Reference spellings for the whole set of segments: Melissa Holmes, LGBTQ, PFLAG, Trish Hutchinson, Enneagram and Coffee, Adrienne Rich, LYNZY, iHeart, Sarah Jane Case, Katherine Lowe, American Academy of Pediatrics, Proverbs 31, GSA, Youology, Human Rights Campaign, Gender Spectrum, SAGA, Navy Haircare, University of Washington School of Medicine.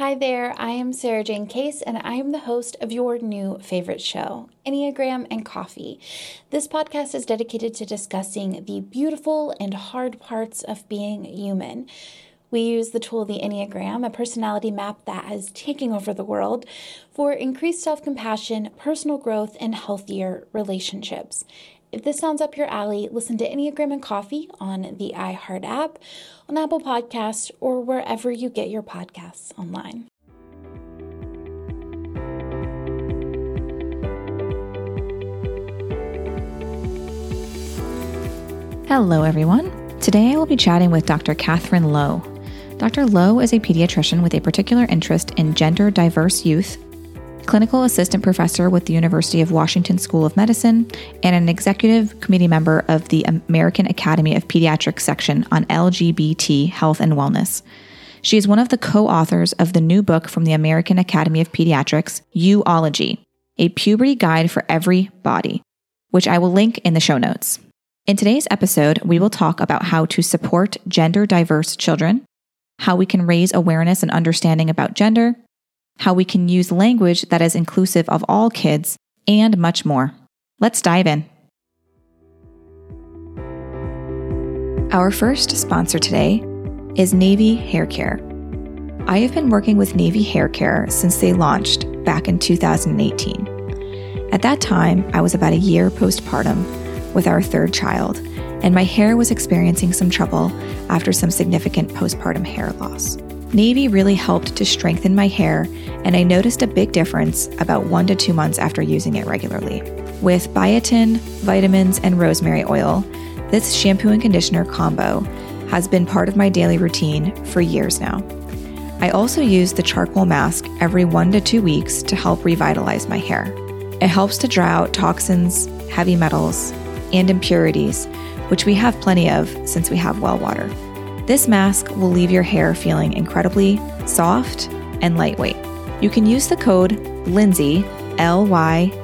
Hi there, I am Sarah Jane Case, and I am the host of your new favorite show, Enneagram and Coffee. This podcast is dedicated to discussing the beautiful and hard parts of being human. We use the tool the Enneagram, a personality map that is taking over the world, for increased self-compassion, personal growth, and healthier relationships. If this sounds up your alley, listen to Enneagram and Coffee on the iHeart app, on Apple Podcasts, or wherever you get your podcasts online. Hello, everyone. Today I will be chatting with Dr. Katherine Lowe. Dr. Lowe is a pediatrician with a particular interest in gender-diverse youth, clinical assistant professor with the University of Washington School of Medicine, and an executive committee member of the American Academy of Pediatrics section on LGBT health and wellness. She is one of the co-authors of the new book from the American Academy of Pediatrics, Youology, a puberty guide for every body, which I will link in the show notes. In today's episode, we will talk about how to support gender-diverse children, how we can raise awareness and understanding about gender, how we can use language that is inclusive of all kids, and much more. Let's dive in. Our first sponsor today is Navy Haircare. I have been working with Navy Haircare since they launched back in 2018. At that time, I was about a year postpartum with our third child, and my hair was experiencing some trouble after some significant postpartum hair loss. Navy really helped to strengthen my hair, and I noticed a big difference about 1 to 2 months after using it regularly. With biotin, vitamins, and rosemary oil, this shampoo and conditioner combo has been part of my daily routine for years now. I also use the charcoal mask every 1 to 2 weeks to help revitalize my hair. It helps to draw out toxins, heavy metals, and impurities, which we have plenty of since we have well water. This mask will leave your hair feeling incredibly soft and lightweight. You can use the code LYNZY, LYNZY,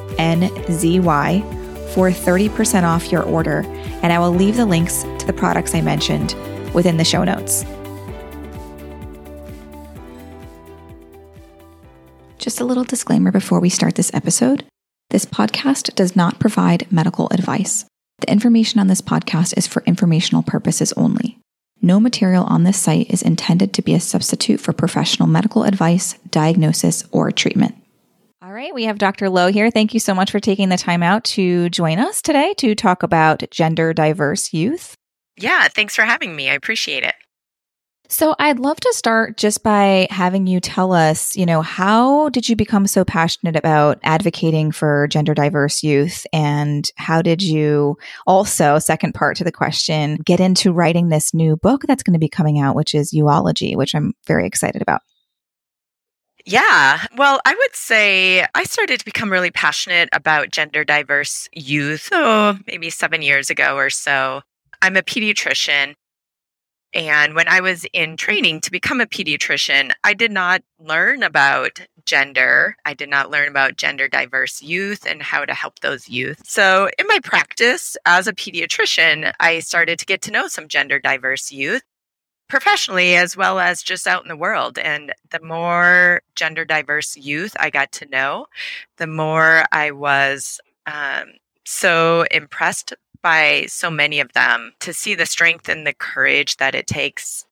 for 30% off your order, and I will leave the links to the products I mentioned within the show notes. Just a little disclaimer before we start this episode. This podcast does not provide medical advice. The information on this podcast is for informational purposes only. No material on this site is intended to be a substitute for professional medical advice, diagnosis, or treatment. All right, we have Dr. Lowe here. Thank you so much for taking the time out to join us today to talk about gender diverse youth. Yeah, thanks for having me. I appreciate it. So I'd love to start just by having you tell us, how did you become so passionate about advocating for gender diverse youth? And how did you also, second part to the question, get into writing this new book that's going to be coming out, which is Youology, which I'm very excited about? Yeah. Well, I would say I started to become really passionate about gender diverse youth, maybe 7 years ago or so. I'm a pediatrician. And when I was in training to become a pediatrician, I did not learn about gender. I did not learn about gender diverse youth and how to help those youth. So in my practice as a pediatrician, I started to get to know some gender diverse youth professionally as well as just out in the world. And the more gender diverse youth I got to know, the more I was so impressed by so many of them, to see the strength and the courage that it takes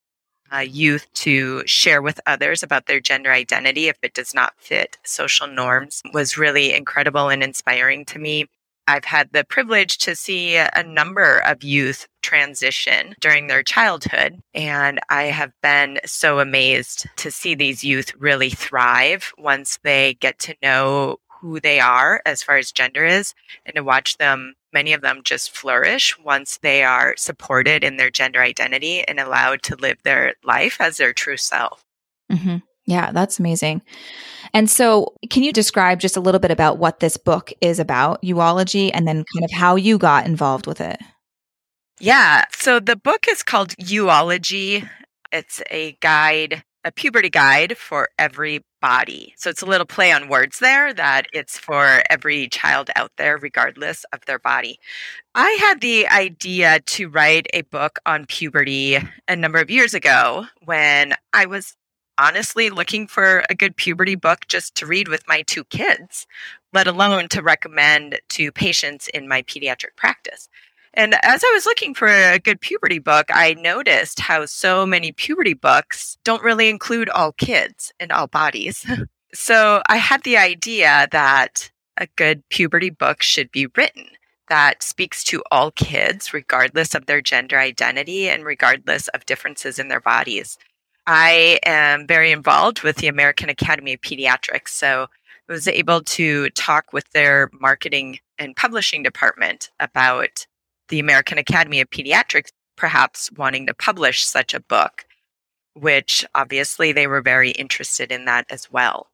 youth to share with others about their gender identity if it does not fit social norms was really incredible and inspiring to me. I've had the privilege to see a number of youth transition during their childhood, and I have been so amazed to see these youth really thrive once they get to know who they are as far as gender is, and to watch them, many of them, just flourish once they are supported in their gender identity and allowed to live their life as their true self. Mm-hmm. Yeah, that's amazing. And so can you describe just a little bit about what this book is about, Youology, and then kind of how you got involved with it? Yeah. So the book is called Youology. It's a guide, a puberty guide for every body. So it's a little play on words there that it's for every child out there, regardless of their body. I had the idea to write a book on puberty a number of years ago when I was honestly looking for a good puberty book just to read with my two kids, let alone to recommend to patients in my pediatric practice. And as I was looking for a good puberty book, I noticed how so many puberty books don't really include all kids and all bodies. So I had the idea that a good puberty book should be written that speaks to all kids, regardless of their gender identity and regardless of differences in their bodies. I am very involved with the American Academy of Pediatrics, so I was able to talk with their marketing and publishing department about the American Academy of Pediatrics perhaps wanting to publish such a book, which obviously they were very interested in that as well.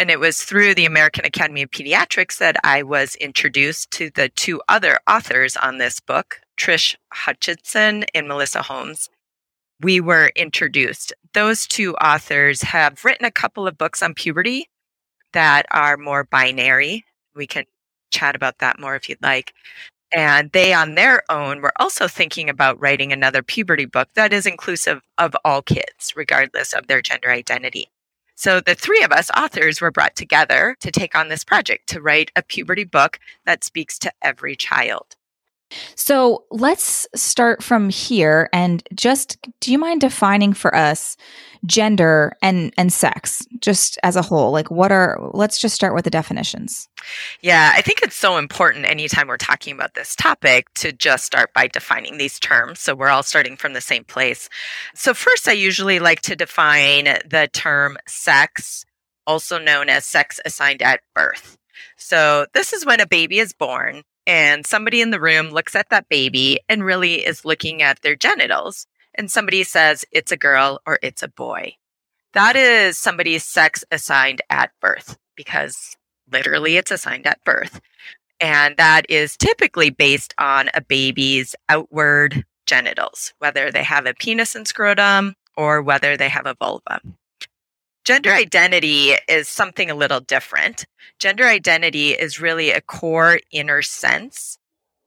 And it was through the American Academy of Pediatrics that I was introduced to the two other authors on this book, Trish Hutchinson and Melissa Holmes. We were introduced. Those two authors have written a couple of books on puberty that are more binary. We can chat about that more if you'd like. And they on their own were also thinking about writing another puberty book that is inclusive of all kids, regardless of their gender identity. So the three of us authors were brought together to take on this project, to write a puberty book that speaks to every child. So let's start from here. And just, do you mind defining for us gender and sex, just as a whole? Like, let's just start with the definitions. Yeah, I think it's so important anytime we're talking about this topic to just start by defining these terms. So we're all starting from the same place. So first, I usually like to define the term sex, also known as sex assigned at birth. So this is when a baby is born. And somebody in the room looks at that baby and really is looking at their genitals. And somebody says, it's a girl or it's a boy. That is somebody's sex assigned at birth, because literally it's assigned at birth. And that is typically based on a baby's outward genitals, whether they have a penis and scrotum or whether they have a vulva. Gender identity is something a little different. Gender identity is really a core inner sense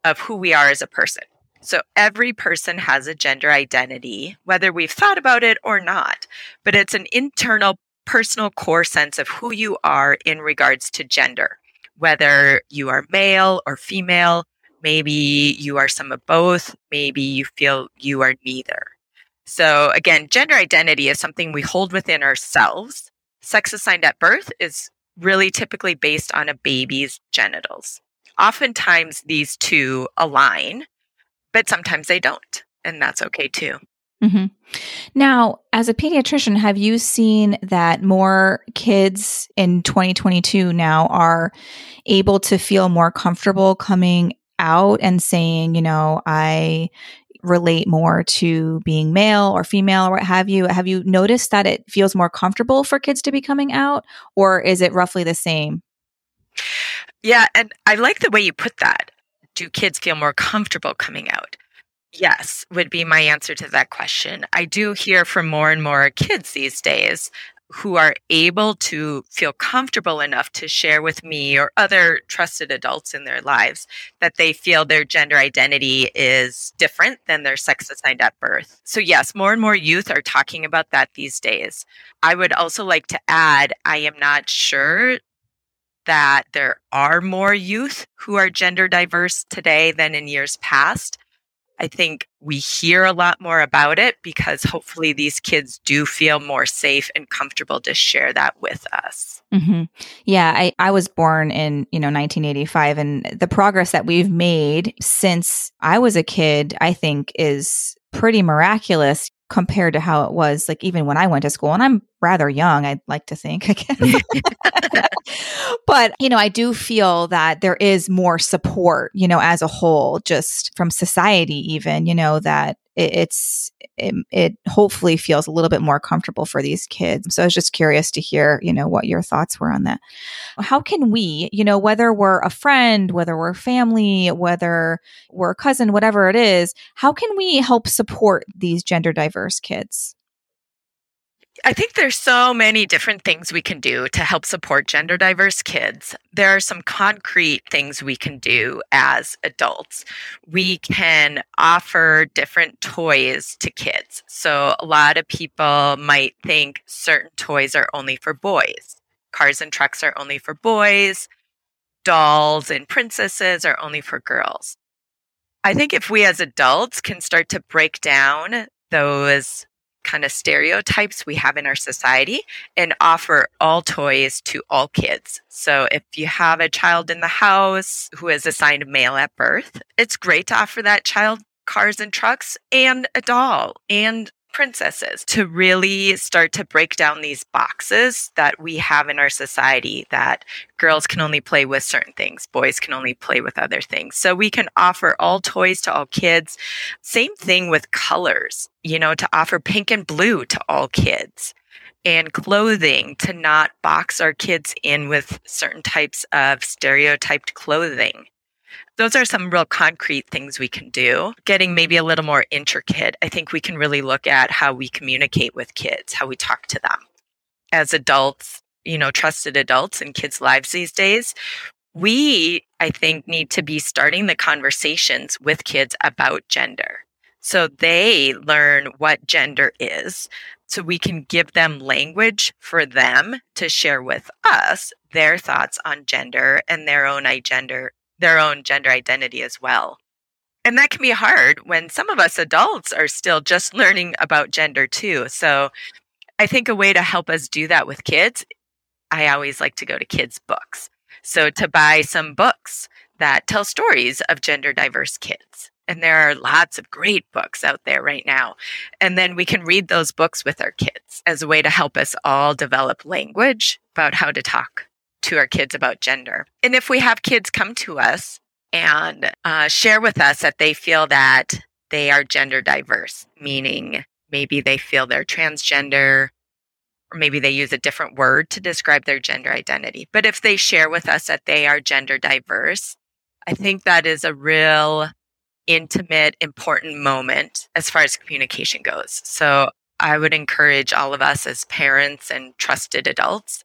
of who we are as a person. So every person has a gender identity, whether we've thought about it or not, but it's an internal, personal core sense of who you are in regards to gender, whether you are male or female, maybe you are some of both, maybe you feel you are neither. So again, gender identity is something we hold within ourselves. Sex assigned at birth is really typically based on a baby's genitals. Oftentimes these two align, but sometimes they don't, and that's okay too. Mm-hmm. Now, as a pediatrician, have you seen that more kids in 2022 now are able to feel more comfortable coming out and saying, you know, I relate more to being male or female or what have you? Have you noticed that it feels more comfortable for kids to be coming out, or is it roughly the same? Yeah, and I like the way you put that. Do kids feel more comfortable coming out? Yes, would be my answer to that question. I do hear from more and more kids these days who are able to feel comfortable enough to share with me or other trusted adults in their lives that they feel their gender identity is different than their sex assigned at birth. So yes, more and more youth are talking about that these days. I would also like to add, I am not sure that there are more youth who are gender diverse today than in years past. I think we hear a lot more about it because hopefully these kids do feel more safe and comfortable to share that with us. Mm-hmm. Yeah, I was born in 1985, and the progress that we've made since I was a kid, I think, is pretty miraculous compared to how it was, like, even when I went to school. And I'm rather young, I'd like to think, I guess. But, I do feel that there is more support, as a whole, just from society even, that it hopefully feels a little bit more comfortable for these kids. So I was just curious to hear, what your thoughts were on that. How can we, whether we're a friend, whether we're family, whether we're a cousin, whatever it is, how can we help support these gender diverse kids? I think there's so many different things we can do to help support gender diverse kids. There are some concrete things we can do as adults. We can offer different toys to kids. So a lot of people might think certain toys are only for boys. Cars and trucks are only for boys. Dolls and princesses are only for girls. I think if we as adults can start to break down those kind of stereotypes we have in our society and offer all toys to all kids. So if you have a child in the house who is assigned male at birth, it's great to offer that child cars and trucks and a doll and princesses to really start to break down these boxes that we have in our society that girls can only play with certain things, boys can only play with other things. So we can offer all toys to all kids. Same thing with colors, to offer pink and blue to all kids, and clothing, to not box our kids in with certain types of stereotyped clothing. Those are some real concrete things we can do. Getting maybe a little more intricate, I think we can really look at how we communicate with kids, how we talk to them. As adults, trusted adults in kids' lives these days, we, I think, need to be starting the conversations with kids about gender. So they learn what gender is, so we can give them language for them to share with us their thoughts on gender and their own gender identity as well. And that can be hard when some of us adults are still just learning about gender too. So I think a way to help us do that with kids, I always like to go to kids' books. So to buy some books that tell stories of gender diverse kids. And there are lots of great books out there right now. And then we can read those books with our kids as a way to help us all develop language about how to talk to our kids about gender. And if we have kids come to us and share with us that they feel that they are gender diverse, meaning maybe they feel they're transgender, or maybe they use a different word to describe their gender identity. But if they share with us that they are gender diverse, I think that is a real intimate, important moment as far as communication goes. So I would encourage all of us as parents and trusted adults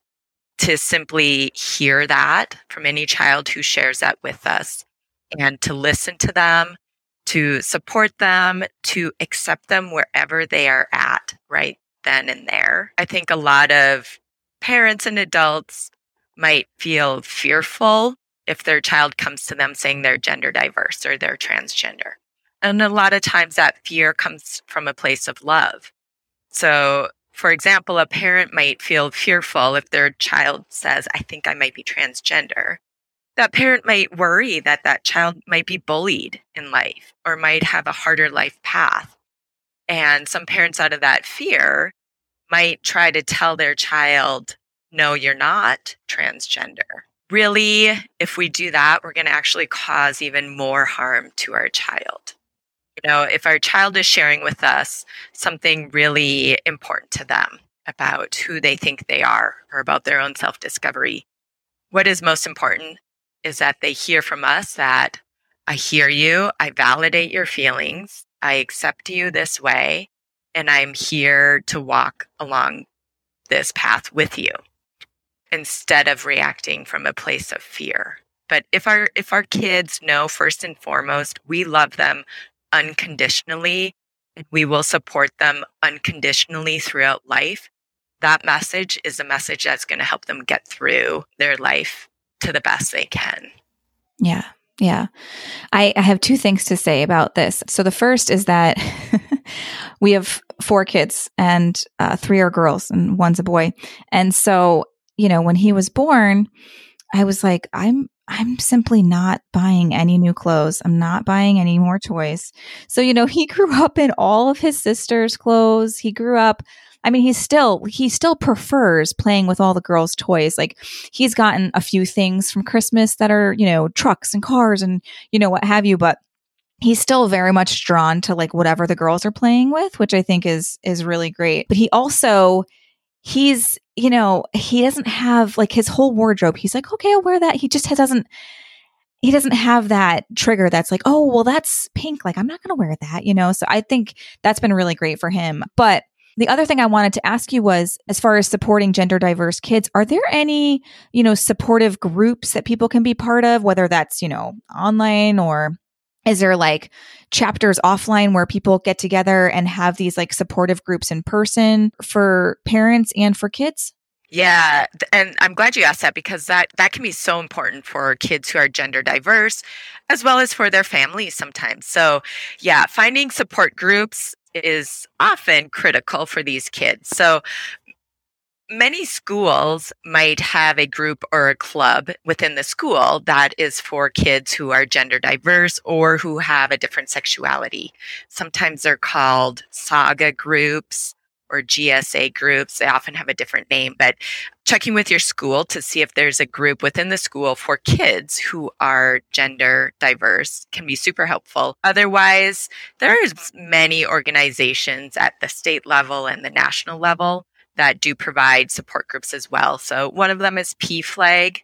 to simply hear that from any child who shares that with us, and to listen to them, to support them, to accept them wherever they are at right then and there. I think a lot of parents and adults might feel fearful if their child comes to them saying they're gender diverse or they're transgender. And a lot of times that fear comes from a place of love. So, for example, a parent might feel fearful if their child says, I think I might be transgender. That parent might worry that that child might be bullied in life or might have a harder life path. And some parents, out of that fear, might try to tell their child, no, you're not transgender. Really, if we do that, we're going to actually cause even more harm to our child. If our child is sharing with us something really important to them about who they think they are or about their own self-discovery, what is most important is that they hear from us that I hear you, I validate your feelings, I accept you this way, and I'm here to walk along this path with you, instead of reacting from a place of fear. But if our kids know first and foremost we love them unconditionally, we will support them unconditionally throughout life, that message is a message that's going to help them get through their life to the best they can. Yeah. I have two things to say about this. So the first is that we have 4 kids, and 3 are girls and 1's a boy. And so, when he was born, I was like, I'm simply not buying any new clothes. I'm not buying any more toys. So, he grew up in all of his sister's clothes. He grew up, he still prefers playing with all the girls' toys. Like, he's gotten a few things from Christmas that are, trucks and cars and, what have you. But he's still very much drawn to like whatever the girls are playing with, which I think is really great. But he also, he doesn't have like his whole wardrobe. He's like, okay, I'll wear that. He just doesn't have that trigger that's like, oh, well, that's pink. Like, I'm not going to wear that. So I think that's been really great for him. But The other thing I wanted to ask you was, as far as supporting gender diverse kids, are there any, you know, supportive groups that people can be part of, whether that's, you know, online, or is there like chapters offline where people get together and have these like supportive groups in person for parents and for kids? Yeah. And I'm glad you asked that, because that can be so important for kids who are gender diverse, as well as for their families sometimes. So yeah, finding support groups is often critical for these kids. So many schools might have a group or a club within the school that is for kids who are gender diverse or who have a different sexuality. Sometimes they're called SAGA groups or GSA groups. They often have a different name, but checking with your school to see if there's a group within the school for kids who are gender diverse can be super helpful. Otherwise, there's many organizations at the state level and the national level that do provide support groups as well. So one of them is PFLAG.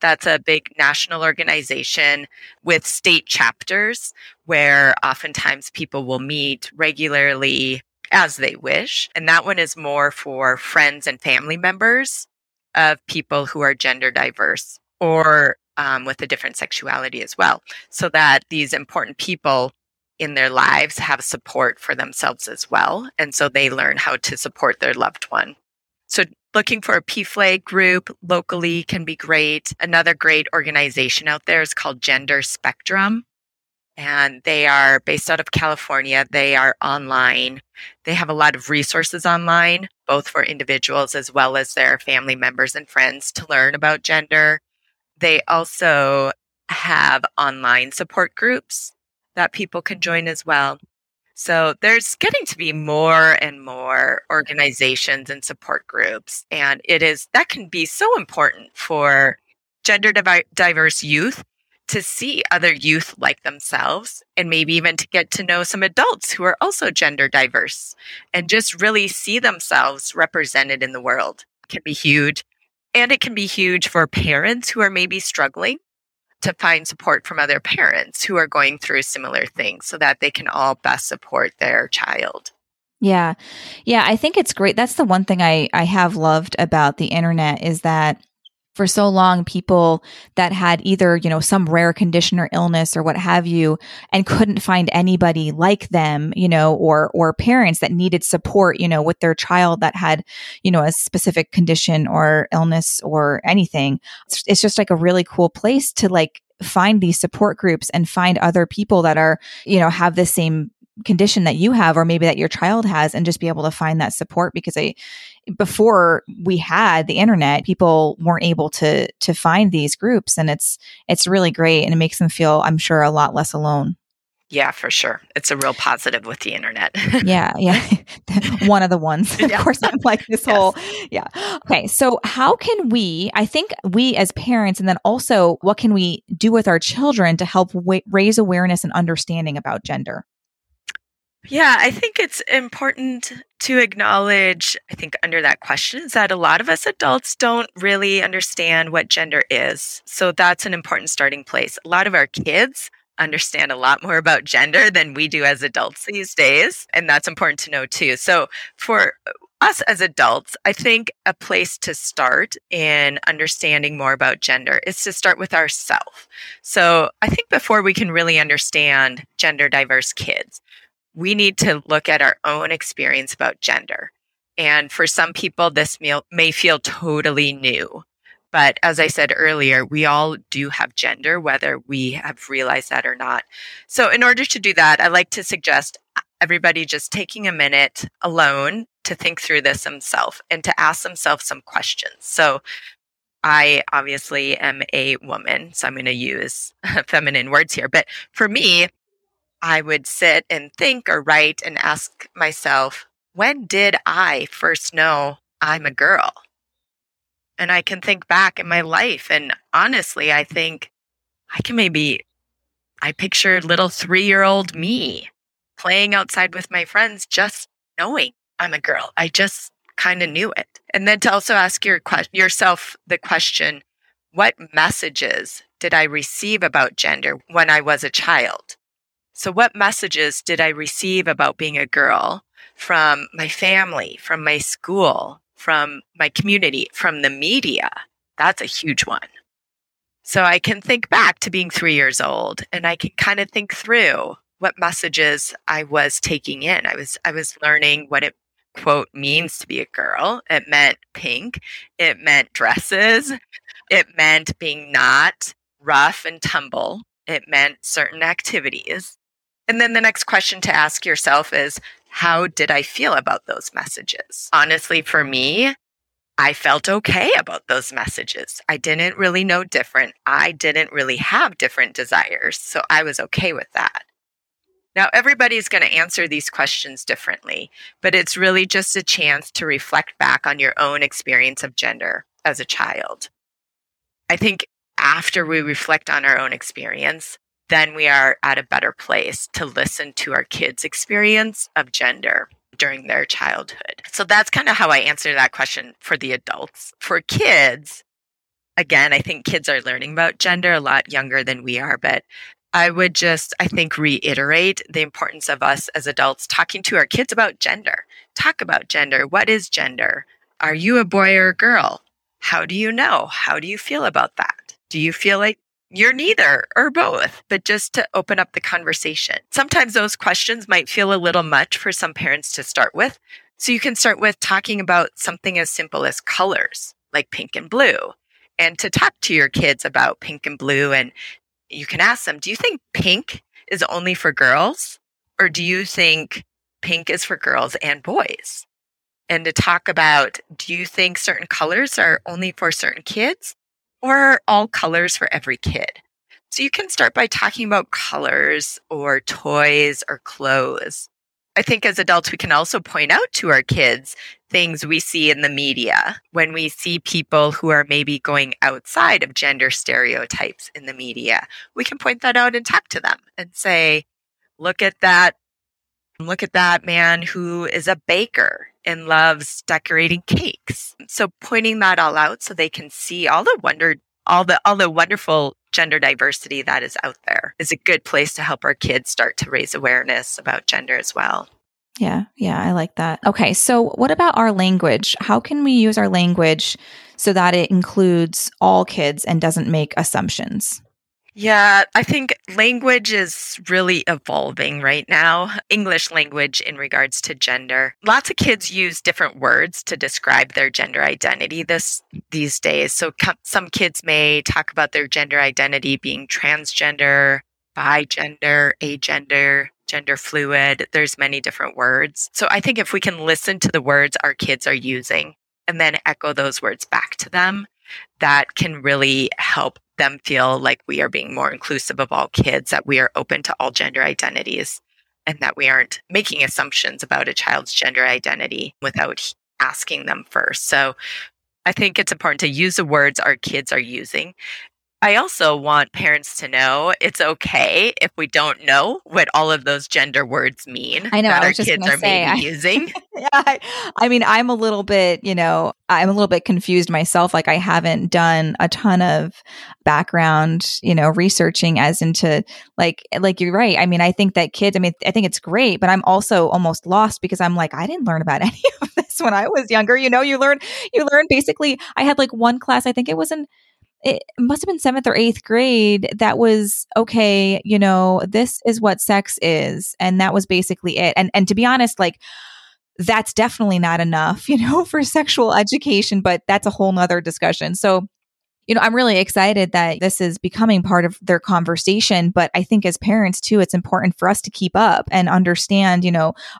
That's a big national organization with state chapters where oftentimes people will meet regularly as they wish. And that one is more for friends and family members of people who are gender diverse or with a different sexuality as well, so that these important people in their lives have support for themselves as well. And so they learn how to support their loved one. So looking for a PFLAG group locally can be great. Another great organization out there is called Gender Spectrum. And they are based out of California. They are online. They have a lot of resources online, both for individuals as well as their family members and friends to learn about gender. They also have online support groups that people can join as well. So there's getting to be more and more organizations and support groups. And that can be so important for gender diverse youth, to see other youth like themselves, and maybe even to get to know some adults who are also gender diverse, and just really see themselves represented in the world. It can be huge. And it can be huge for parents who are maybe struggling to find support from other parents who are going through similar things, so that they can all best support their child. Yeah. Yeah, I think it's great. That's the one thing I have loved about the internet, is that for so long, people that had either, you know, some rare condition or illness or what have you, and couldn't find anybody like them, you know, or parents that needed support, you know, with their child that had, you know, a specific condition or illness or anything. It's just like a really cool place to like find these support groups and find other people that are, you know, have the same condition that you have, or maybe that your child has, and just be able to find that support. Because before we had the internet, people weren't able to find these groups, and it's really great, and it makes them feel, I'm sure, a lot less alone. Yeah, for sure. It's a real positive with the internet. Yeah. One of the ones. Of course, I'm like this whole, yeah. Okay, so how can we as parents, and then also what can we do with our children to help raise awareness and understanding about gender? Yeah, I think it's important to acknowledge, I think under that question, is that a lot of us adults don't really understand what gender is. So that's an important starting place. A lot of our kids understand a lot more about gender than we do as adults these days. And that's important to know too. So for us as adults, I think a place to start in understanding more about gender is to start with ourselves. So I think before we can really understand gender diverse kids, we need to look at our own experience about gender. And for some people, this may feel totally new. But as I said earlier, we all do have gender, whether we have realized that or not. So in order to do that, I like to suggest everybody just taking a minute alone to think through this themselves and to ask themselves some questions. So I obviously am a woman, so I'm going to use feminine words here. But for me, I would sit and think or write and ask myself, when did I first know I'm a girl? And I can think back in my life. And honestly, I think I pictured little 3-year-old me playing outside with my friends, just knowing I'm a girl. I just kind of knew it. And then to also ask yourself the question, what messages did I receive about gender when I was a child? So what messages did I receive about being a girl from my family, from my school, from my community, from the media? That's a huge one. So I can think back to being 3 years old and I can kind of think through what messages I was taking in. I was learning what it, quote, means to be a girl. It meant pink. It meant dresses. It meant being not rough and tumble. It meant certain activities. And then the next question to ask yourself is, how did I feel about those messages? Honestly, for me, I felt okay about those messages. I didn't really know different. I didn't really have different desires. So I was okay with that. Now, everybody's going to answer these questions differently, but it's really just a chance to reflect back on your own experience of gender as a child. I think after we reflect on our own experience, then we are at a better place to listen to our kids' experience of gender during their childhood. So that's kind of how I answer that question for the adults. For kids, again, I think kids are learning about gender a lot younger than we are, but I would just, I think, reiterate the importance of us as adults talking to our kids about gender. Talk about gender. What is gender? Are you a boy or a girl? How do you know? How do you feel about that? Do you feel like you're neither or both? But just to open up the conversation. Sometimes those questions might feel a little much for some parents to start with. So you can start with talking about something as simple as colors, like pink and blue, and to talk to your kids about pink and blue. And you can ask them, do you think pink is only for girls? Or do you think pink is for girls and boys? And to talk about, do you think certain colors are only for certain kids? Or are all colors for every kid? So you can start by talking about colors or toys or clothes. I think as adults, we can also point out to our kids things we see in the media when we see people who are maybe going outside of gender stereotypes in the media. We can point that out and talk to them and say, look at that man who is a baker and loves decorating cakes. So pointing that all out so they can see all the wonderful gender diversity that is out there is a good place to help our kids start to raise awareness about gender as well. Yeah, I like that. Okay, so what about our language? How can we use our language so that it includes all kids and doesn't make assumptions? Yeah, I think language is really evolving right now. English language in regards to gender. Lots of kids use different words to describe their gender identity these days. So some kids may talk about their gender identity being transgender, bigender, agender, gender fluid. There's many different words. So I think if we can listen to the words our kids are using and then echo those words back to them, that can really help them feel like we are being more inclusive of all kids, that we are open to all gender identities, and that we aren't making assumptions about a child's gender identity without asking them first. So I think it's important to use the words our kids are using. I also want parents to know it's okay if we don't know what all of those gender words mean. I know, that I was our just kids are say, maybe using. Yeah, I mean, I'm a little bit confused myself. Like I haven't done a ton of background, researching as into like you're right. I mean, I think that kids. I mean, I think it's great, but I'm also almost lost because I'm like, I didn't learn about any of this when I was younger. You learn basically. I had like one class. I think it wasn't. It must have been 7th or 8th grade that was, okay, this is what sex is. And that was basically it. And to be honest, like, that's definitely not enough, for sexual education, but that's a whole nother discussion. So, I'm really excited that this is becoming part of their conversation. But I think as parents too, it's important for us to keep up and understand,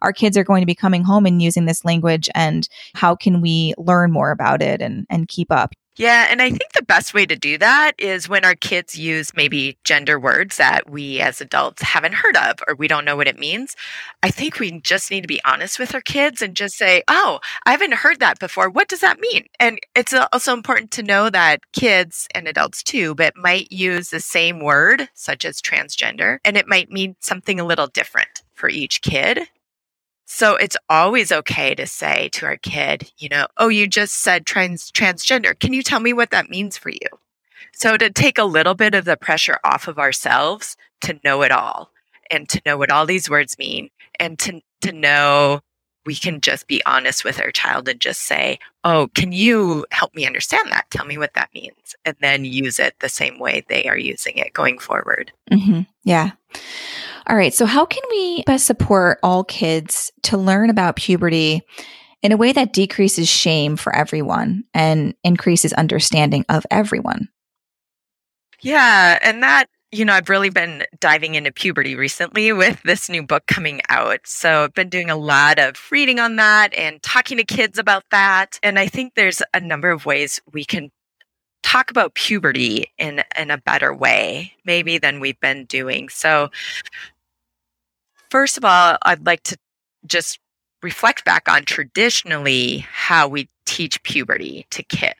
our kids are going to be coming home and using this language and how can we learn more about it and keep up. Yeah. And I think the best way to do that is when our kids use maybe gender words that we as adults haven't heard of or we don't know what it means. I think we just need to be honest with our kids and just say, oh, I haven't heard that before. What does that mean? And it's also important to know that kids and adults too, but might use the same word, such as transgender, and it might mean something a little different for each kid. So it's always okay to say to our kid, oh, you just said transgender. Can you tell me what that means for you? So to take a little bit of the pressure off of ourselves to know it all and to know what all these words mean, and to know we can just be honest with our child and just say, oh, can you help me understand that? Tell me what that means. And then use it the same way they are using it going forward. Mm-hmm. Yeah. All right. So how can we best support all kids to learn about puberty in a way that decreases shame for everyone and increases understanding of everyone? Yeah. And that, you know, I've really been diving into puberty recently with this new book coming out. So I've been doing a lot of reading on that and talking to kids about that. And I think there's a number of ways we can talk about puberty in a better way, maybe, than we've been doing. So first of all, I'd like to just reflect back on traditionally how we teach puberty to kids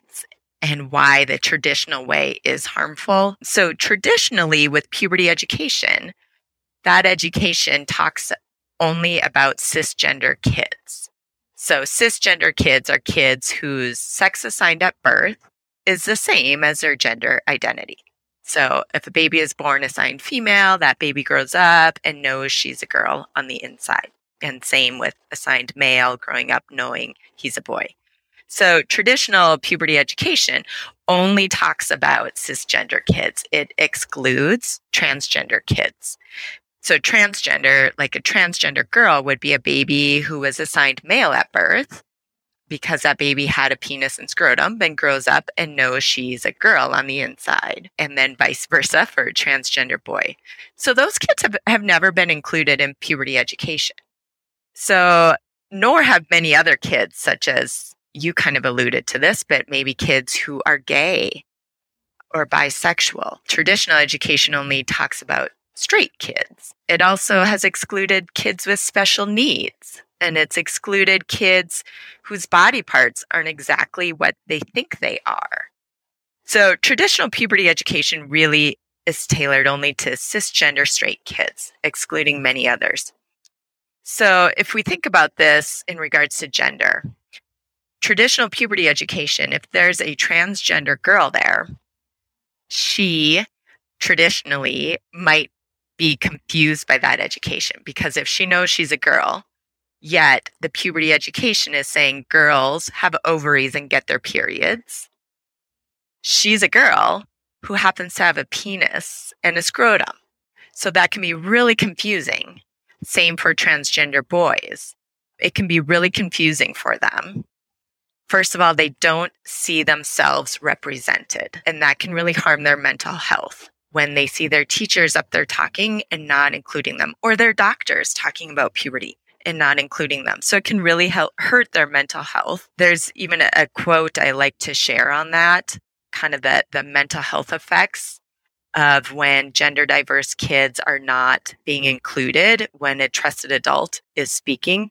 and why the traditional way is harmful. So traditionally with puberty education, that education talks only about cisgender kids. So cisgender kids are kids whose sex assigned at birth is the same as their gender identity. So if a baby is born assigned female, that baby grows up and knows she's a girl on the inside. And same with assigned male growing up knowing he's a boy. So traditional puberty education only talks about cisgender kids. It excludes transgender kids. So transgender, like a transgender girl, would be a baby who was assigned male at birth, because that baby had a penis and scrotum and grows up and knows she's a girl on the inside, and then vice versa for a transgender boy. So those kids have never been included in puberty education. So, nor have many other kids, such as you kind of alluded to this, but maybe kids who are gay or bisexual. Traditional education only talks about straight kids. It also has excluded kids with special needs. And it's excluded kids whose body parts aren't exactly what they think they are. So traditional puberty education really is tailored only to cisgender straight kids, excluding many others. So if we think about this in regards to gender, traditional puberty education, if there's a transgender girl there, she traditionally might be confused by that education, because if she knows she's a girl, yet the puberty education is saying girls have ovaries and get their periods, she's a girl who happens to have a penis and a scrotum. So that can be really confusing. Same for transgender boys. It can be really confusing for them. First of all, they don't see themselves represented, and that can really harm their mental health when they see their teachers up there talking and not including them, or their doctors talking about puberty and not including them. So it can really hurt their mental health. There's even a quote I like to share on that, kind of the mental health effects of when gender diverse kids are not being included when a trusted adult is speaking.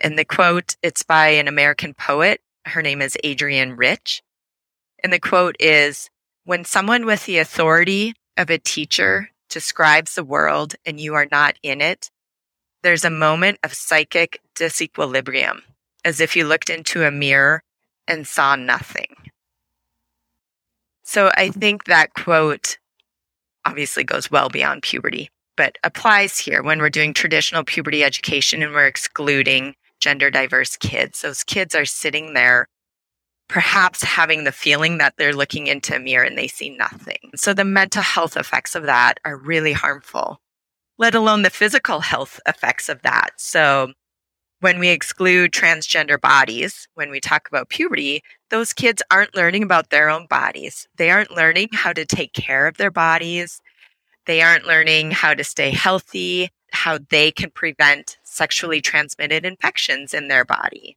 And the quote, it's by an American poet. Her name is Adrienne Rich. And the quote is, "When someone with the authority of a teacher describes the world and you are not in it, there's a moment of psychic disequilibrium, as if you looked into a mirror and saw nothing." So I think that quote obviously goes well beyond puberty, but applies here when we're doing traditional puberty education and we're excluding gender diverse kids. Those kids are sitting there perhaps having the feeling that they're looking into a mirror and they see nothing. So the mental health effects of that are really harmful, let alone the physical health effects of that. So when we exclude transgender bodies, when we talk about puberty, those kids aren't learning about their own bodies. They aren't learning how to take care of their bodies. They aren't learning how to stay healthy, how they can prevent sexually transmitted infections in their body.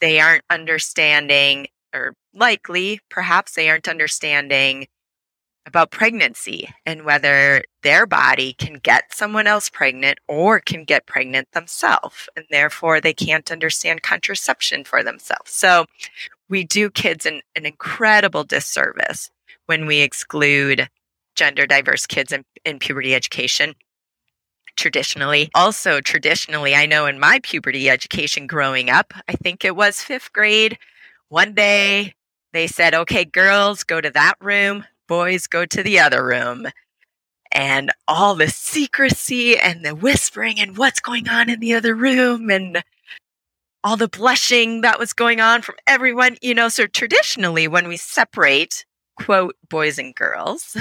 They aren't understanding, or likely, perhaps they aren't understanding about pregnancy and whether their body can get someone else pregnant or can get pregnant themselves. And therefore, they can't understand contraception for themselves. So we do kids an incredible disservice when we exclude gender diverse kids in puberty education traditionally. Also traditionally, I know in my puberty education growing up, I think it was 5th grade, one day they said, okay, girls, go to that room. Boys go to the other room. and all the secrecy and the whispering and what's going on in the other room and all the blushing that was going on from everyone. You know, so traditionally when we separate, quote, boys and girls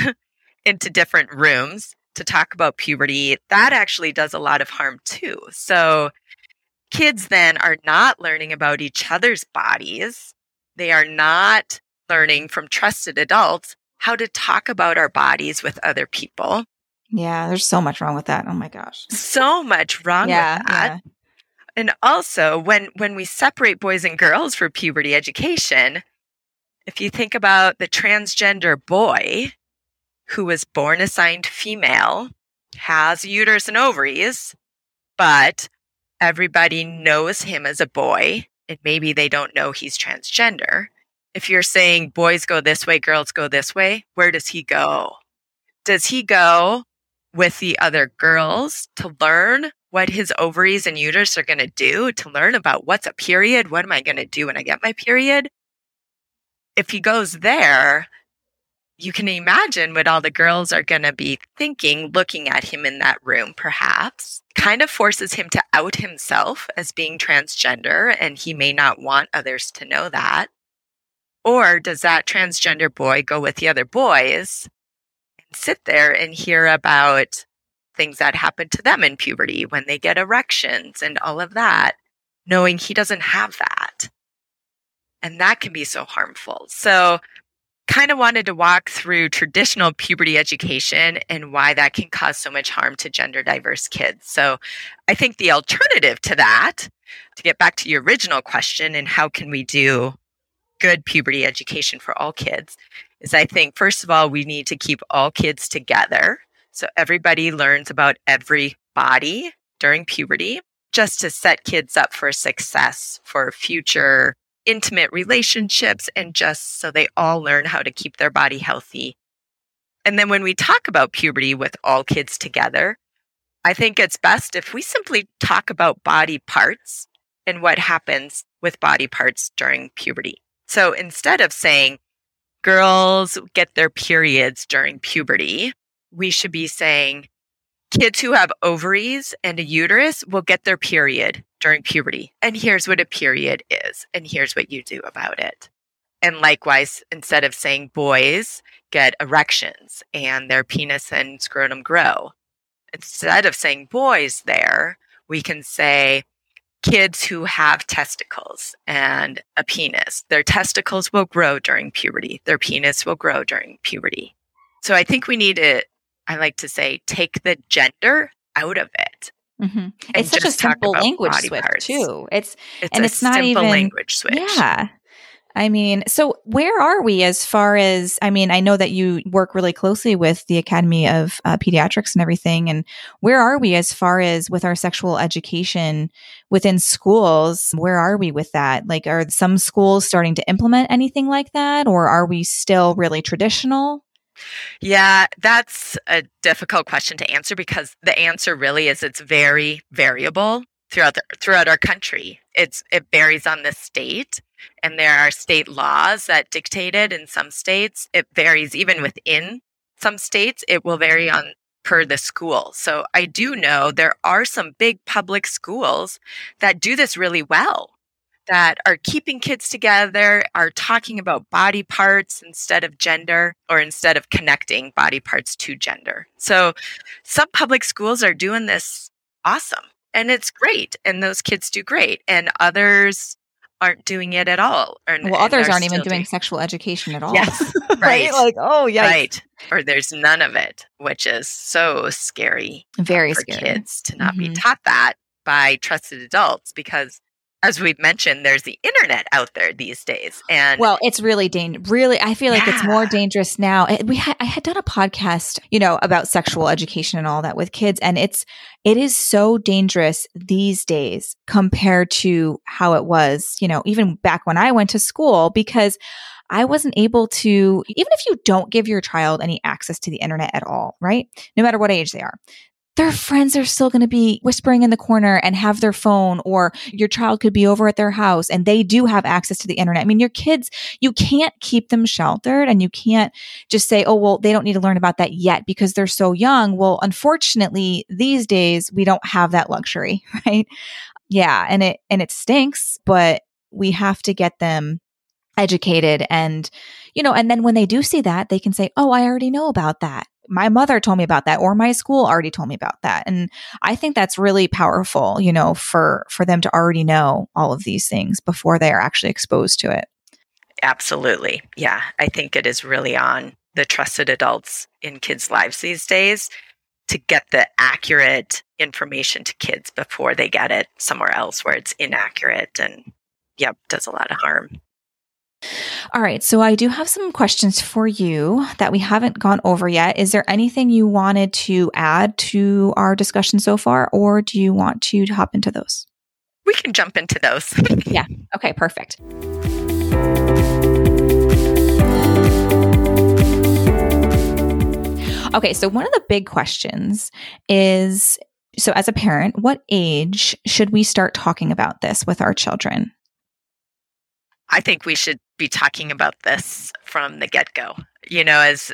into different rooms to talk about puberty, that actually does a lot of harm too. So kids then are not learning about each other's bodies. They are not learning from trusted adults how to talk about our bodies with other people. Yeah, there's so much wrong with that. Oh my gosh. So much wrong with that. Yeah. And also, when we separate boys and girls for puberty education, if you think about the transgender boy who was born assigned female, has a uterus and ovaries, but everybody knows him as a boy, and maybe they don't know he's transgender. If you're saying boys go this way, girls go this way, where does he go? Does he go with the other girls to learn what his ovaries and uterus are going to do, to learn about what's a period? What am I going to do when I get my period? If he goes there, you can imagine what all the girls are going to be thinking, looking at him in that room, perhaps. Kind of forces him to out himself as being transgender, and he may not want others to know that. Or does that transgender boy go with the other boys and sit there and hear about things that happen to them in puberty when they get erections and all of that, knowing he doesn't have that? And that can be so harmful. So kind of wanted to walk through traditional puberty education and why that can cause so much harm to gender diverse kids. So I think the alternative to that, to get back to your original question and how can we do good puberty education for all kids, is I think, first of all, we need to keep all kids together. So everybody learns about every body during puberty, just to set kids up for success for future intimate relationships, and just so they all learn how to keep their body healthy. And then when we talk about puberty with all kids together, I think it's best if we simply talk about body parts and what happens with body parts during puberty. So instead of saying girls get their periods during puberty, we should be saying kids who have ovaries and a uterus will get their period during puberty. And here's what a period is, and here's what you do about it. And likewise, instead of saying boys get erections and their penis and scrotum grow, instead of saying boys there, we can say kids who have testicles and a penis, their testicles will grow during puberty. Their penis will grow during puberty. So I think we need to, I like to say, take the gender out of it. Mm-hmm. It's such a simple language switch, too. It's not even a simple language switch. Yeah. I mean, so where are we as far as, I mean, I know that you work really closely with the Academy of Pediatrics and everything. And where are we as far as with our sexual education within schools? Where are we with that? Like, are some schools starting to implement anything like that? Or are we still really traditional? Yeah, that's a difficult question to answer because the answer really is it's very variable throughout our country. It varies on the state, and there are state laws that dictate it in some states. It varies even within some states. It will vary on per the school. So I do know there are some big public schools that do this really well, that are keeping kids together, are talking about body parts instead of gender, or instead of connecting body parts to gender. So some public schools are doing this awesome, and it's great, and those kids do great, and others aren't doing it at all. Well, others aren't even doing sexual education at all. Yes, right. Like, oh, yeah. Right. Or there's none of it, which is so scary. Very scary. For kids to not be taught that by trusted adults, because as we've mentioned, there's the internet out there these days. And well, it's really dangerous. Really, I feel like it's more dangerous now. I had done a podcast, you know, about sexual education and all that with kids. And it is so dangerous these days compared to how it was, you know, even back when I went to school, because I wasn't able to, even if you don't give your child any access to the internet at all, right? No matter what age they are, their friends are still going to be whispering in the corner and have their phone, or your child could be over at their house and they do have access to the internet. I mean, your kids, you can't keep them sheltered, and you can't just say, oh, well, they don't need to learn about that yet because they're so young. Well, unfortunately, these days we don't have that luxury, right? Yeah. And it stinks, but we have to get them educated. And, you know, and then when they do see that, they can say, oh, I already know about that. My mother told me about that, or my school already told me about that. And I think that's really powerful, you know, for them to already know all of these things before they are actually exposed to it. Absolutely. Yeah. I think it is really on the trusted adults in kids' lives these days to get the accurate information to kids before they get it somewhere else where it's inaccurate and, yep, does a lot of harm. All right. So I do have some questions for you that we haven't gone over yet. Is there anything you wanted to add to our discussion so far, or do you want to hop into those? We can jump into those. Yeah. Okay, perfect. Okay. So one of the big questions is, so as a parent, what age should we start talking about this with our children? I think we should be talking about this from the get-go. You know, as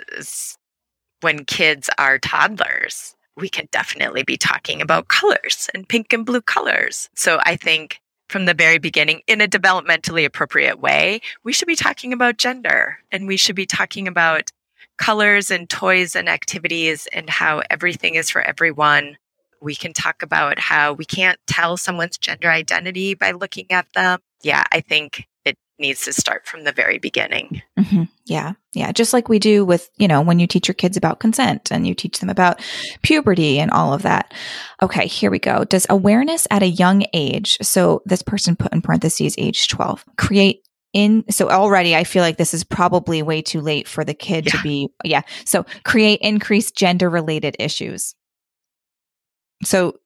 when kids are toddlers, we can definitely be talking about colors and pink and blue colors. So I think from the very beginning, in a developmentally appropriate way, we should be talking about gender, and we should be talking about colors and toys and activities and how everything is for everyone. We can talk about how we can't tell someone's gender identity by looking at them. Yeah, I think it needs to start from the very beginning. Mm-hmm. Yeah. Yeah. Just like we do with, you know, when you teach your kids about consent and you teach them about puberty and all of that. Okay, here we go. Does awareness at a young age, so this person put in parentheses age 12, so already I feel like this is probably way too late for the kid to be, so create increased gender related issues. So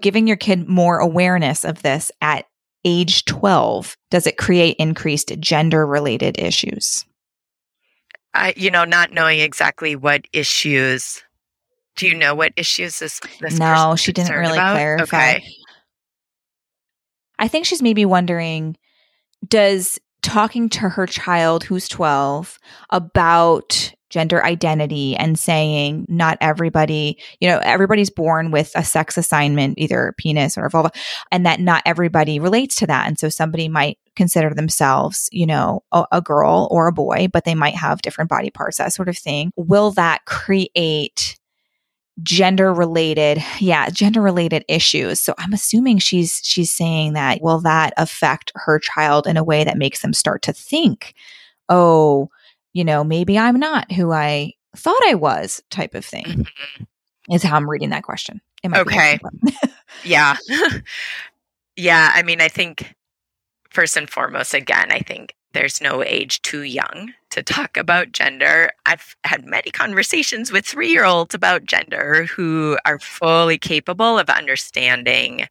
giving your kid more awareness of this at age 12, does it create increased gender-related issues? Not knowing exactly what issues. Do you know what issues this No, she didn't really clarify. Okay. I think she's maybe wondering, does talking to her child who's 12 about gender identity and saying not everybody, you know, everybody's born with a sex assignment, either penis or vulva, and that not everybody relates to that. And so somebody might consider themselves, you know, a girl or a boy, but they might have different body parts, that sort of thing. Will that create gender related issues? So I'm assuming she's saying that, will that affect her child in a way that makes them start to think, oh, you know, maybe I'm not who I thought I was, type of thing, mm-hmm. is how I'm reading that question. It might okay. Be yeah. Yeah. I mean, I think first and foremost, again, I think there's no age too young to talk about gender. I've had many conversations with 3-year-olds about gender who are fully capable of understanding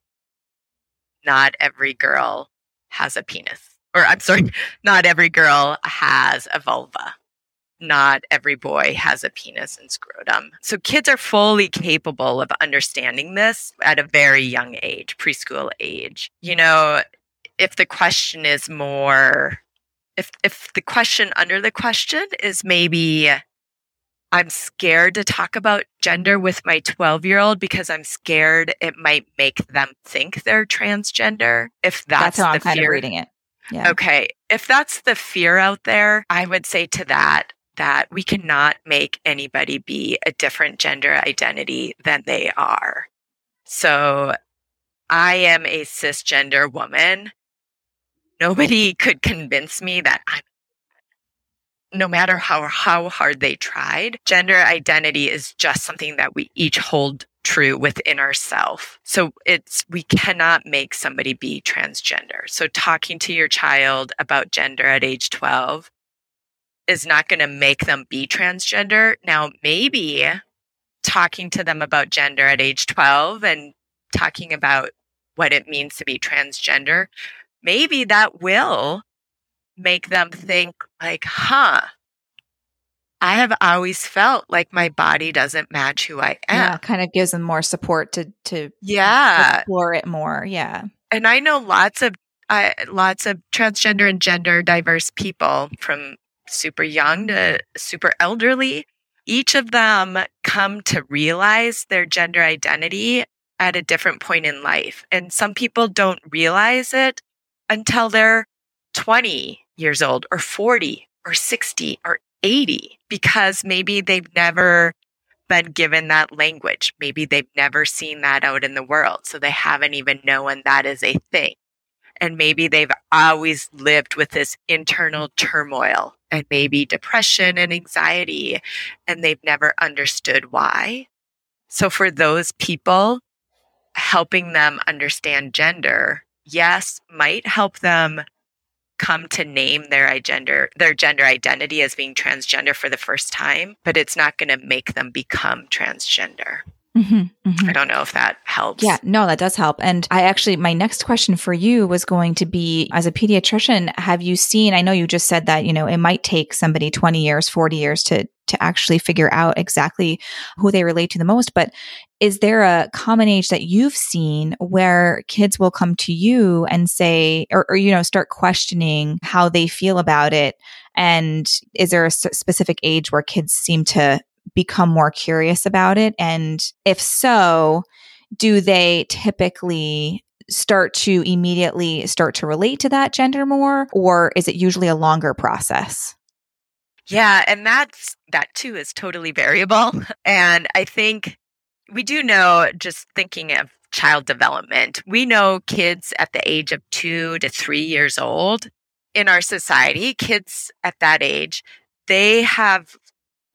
not every girl has a penis. Or I'm sorry, not every girl has a vulva. Not every boy has a penis and scrotum. So kids are fully capable of understanding this at a very young age, preschool age. You know, if the question is more, if the question under the question is maybe, I'm scared to talk about gender with my 12-year-old because I'm scared it might make them think they're transgender. If that's how I'm kind of reading it. Yeah. Okay. If that's the fear out there, I would say to that we cannot make anybody be a different gender identity than they are. So I am a cisgender woman. Nobody could convince me that I'm, no matter how hard they tried, gender identity is just something that we each hold true within ourselves. So we cannot make somebody be transgender. So talking to your child about gender at age 12 is not going to make them be transgender. Now, maybe talking to them about gender at age 12 and talking about what it means to be transgender, maybe that will make them think like, huh, I have always felt like my body doesn't match who I am. Yeah, kind of gives them more support to explore it more. Yeah. And I know lots of transgender and gender diverse people from super young to super elderly. Each of them come to realize their gender identity at a different point in life. And some people don't realize it until they're 20 years old or 40 or 60 or 80, because maybe they've never been given that language. Maybe they've never seen that out in the world. So they haven't even known that is a thing. And maybe they've always lived with this internal turmoil and maybe depression and anxiety, and they've never understood why. So for those people, helping them understand gender, yes, might help them come to name their gender identity as being transgender for the first time, but it's not going to make them become transgender. Mm-hmm, mm-hmm. I don't know if that helps. Yeah, no, that does help. And I actually, my next question for you was going to be, as a pediatrician, have you seen, I know you just said that, you know, it might take somebody 20 years, 40 years to actually figure out exactly who they relate to the most, but is there a common age that you've seen where kids will come to you and say, or you know, start questioning how they feel about it? And is there a specific age where kids seem to become more curious about it? And if so, do they typically start to immediately start to relate to that gender more, or is it usually a longer process? Yeah, and that too is totally variable. And I think we do know, just thinking of child development, we know kids at the age of 2 to 3 years old in our society, kids at that age, they have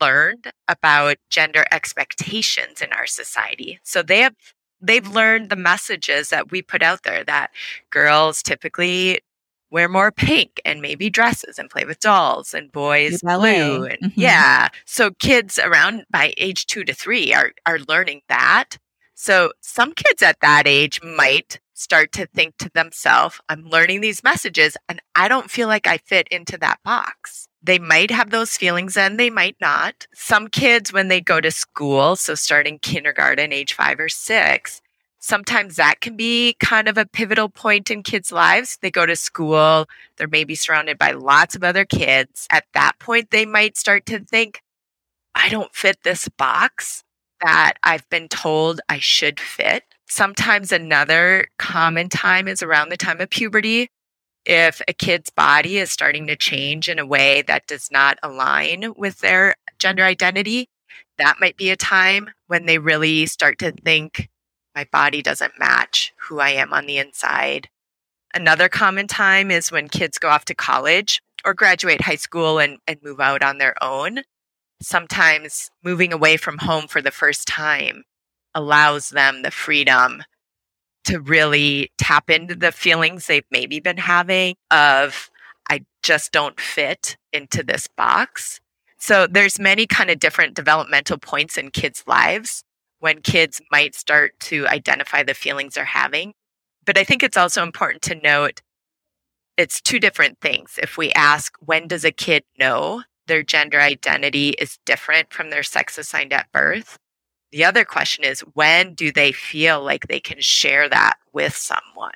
learned about gender expectations in our society. So they've learned the messages that we put out there that girls typically wear more pink and maybe dresses and play with dolls, and boys blue. And mm-hmm. Yeah. So kids around by age 2 to 3 are learning that. So some kids at that age might start to think to themselves, I'm learning these messages and I don't feel like I fit into that box. They might have those feelings and they might not. Some kids, when they go to school, so starting kindergarten, age 5 or 6, sometimes that can be kind of a pivotal point in kids' lives. They go to school, they're maybe surrounded by lots of other kids. At that point, they might start to think, I don't fit this box that I've been told I should fit. Sometimes another common time is around the time of puberty. If a kid's body is starting to change in a way that does not align with their gender identity, that might be a time when they really start to think, my body doesn't match who I am on the inside. Another common time is when kids go off to college or graduate high school and move out on their own. Sometimes moving away from home for the first time allows them the freedom to really tap into the feelings they've maybe been having of, I just don't fit into this box. So there's many kind of different developmental points in kids' lives when kids might start to identify the feelings they're having. But I think it's also important to note it's two different things. If we ask, when does a kid know their gender identity is different from their sex assigned at birth? The other question is, when do they feel like they can share that with someone?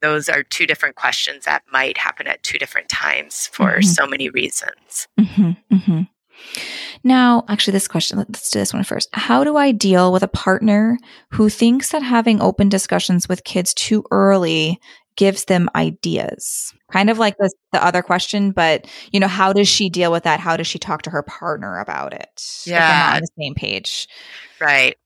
Those are two different questions that might happen at two different times for mm-hmm. so many reasons. Mm-hmm, mm-hmm. Now, actually, this question, let's do this one first. How do I deal with a partner who thinks that having open discussions with kids too early gives them ideas? Kind of like the other question, but you know, how does she deal with that? How does she talk to her partner about it? Yeah, if they're not on the same page, right?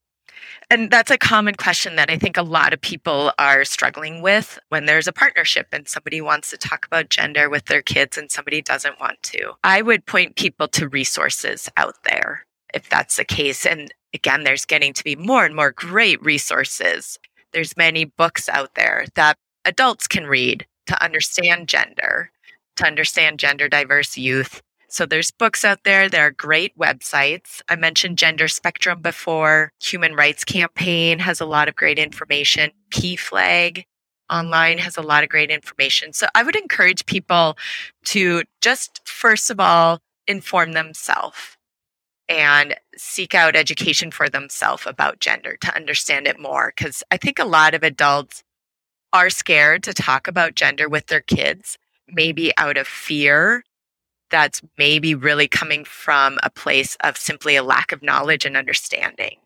And that's a common question that I think a lot of people are struggling with when there's a partnership and somebody wants to talk about gender with their kids and somebody doesn't want to. I would point people to resources out there if that's the case. And again, there's getting to be more and more great resources. There's many books out there that adults can read to understand gender diverse youth. So there's books out there. There are great websites. I mentioned Gender Spectrum before. Human Rights Campaign has a lot of great information. PFLAG online has a lot of great information. So I would encourage people to just, first of all, inform themselves and seek out education for themselves about gender to understand it more. Because I think a lot of adults are scared to talk about gender with their kids, maybe out of fear. That's maybe really coming from a place of simply a lack of knowledge and understanding.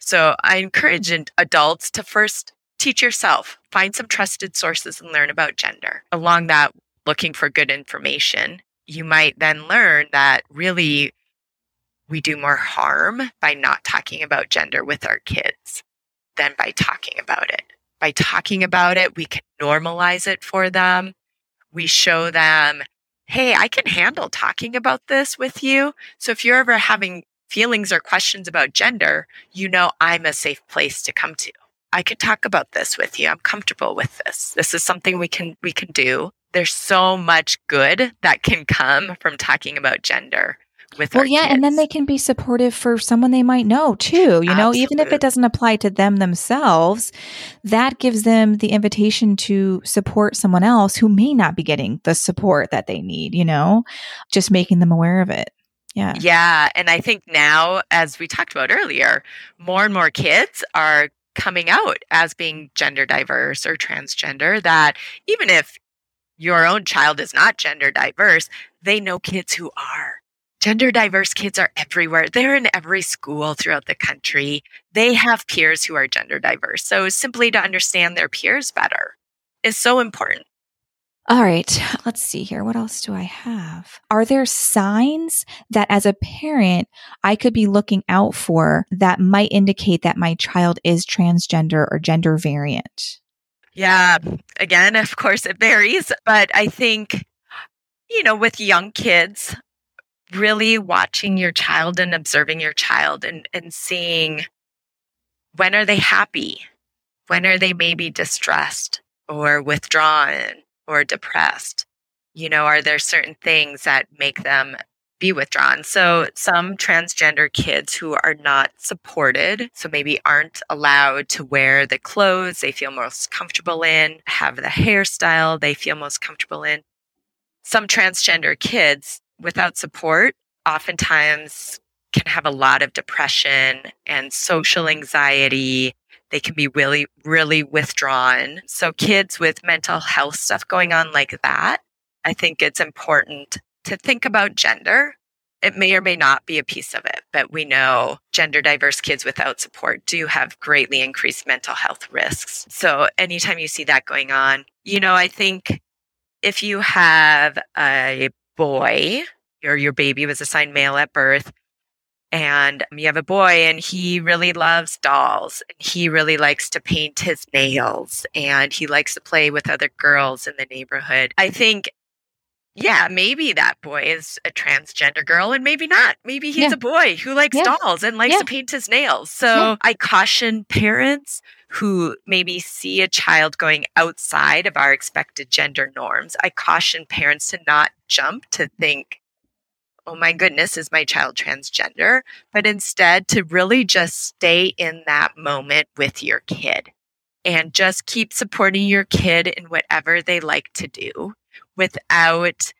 So I encourage adults to first teach yourself, find some trusted sources and learn about gender. Along that, looking for good information, you might then learn that really we do more harm by not talking about gender with our kids than by talking about it. By talking about it, we can normalize it for them. We show them, hey, I can handle talking about this with you. So if you're ever having feelings or questions about gender, you know I'm a safe place to come to. I could talk about this with you. I'm comfortable with this. This is something we can do. There's so much good that can come from talking about gender with our kids. And then they can be supportive for someone they might know too. You know, even if it doesn't apply to them themselves, that gives them the invitation to support someone else who may not be getting the support that they need, you know, just making them aware of it. Yeah. And I think now, as we talked about earlier, more and more kids are coming out as being gender diverse or transgender, that even if your own child is not gender diverse, they know kids who are. Gender diverse kids are everywhere. They're in every school throughout the country. They have peers who are gender diverse. So simply to understand their peers better is so important. All right, let's see here. What else do I have? Are there signs that as a parent, I could be looking out for that might indicate that my child is transgender or gender variant? Yeah, again, of course it varies. But I think, you know, with young kids, really watching your child and observing your child and seeing when are they happy? When are they maybe distressed or withdrawn? Or depressed? You know, are there certain things that make them be withdrawn? So some transgender kids who are not supported, so maybe aren't allowed to wear the clothes they feel most comfortable in, have the hairstyle they feel most comfortable in. Some transgender kids without support oftentimes can have a lot of depression and social anxiety. They can be really, really withdrawn. So kids with mental health stuff going on like that, I think it's important to think about gender. It may or may not be a piece of it, but we know gender diverse kids without support do have greatly increased mental health risks. So anytime you see that going on, you know, I think if you have a boy or your baby was assigned male at birth, and you have a boy and he really loves dolls. And he really likes to paint his nails and he likes to play with other girls in the neighborhood. I think, yeah, maybe that boy is a transgender girl and maybe not. Maybe he's a boy who likes dolls and likes to paint his nails. So I caution parents who maybe see a child going outside of our expected gender norms. I caution parents to not jump to think, oh my goodness, is my child transgender? But instead to really just stay in that moment with your kid and just keep supporting your kid in whatever they like to do without,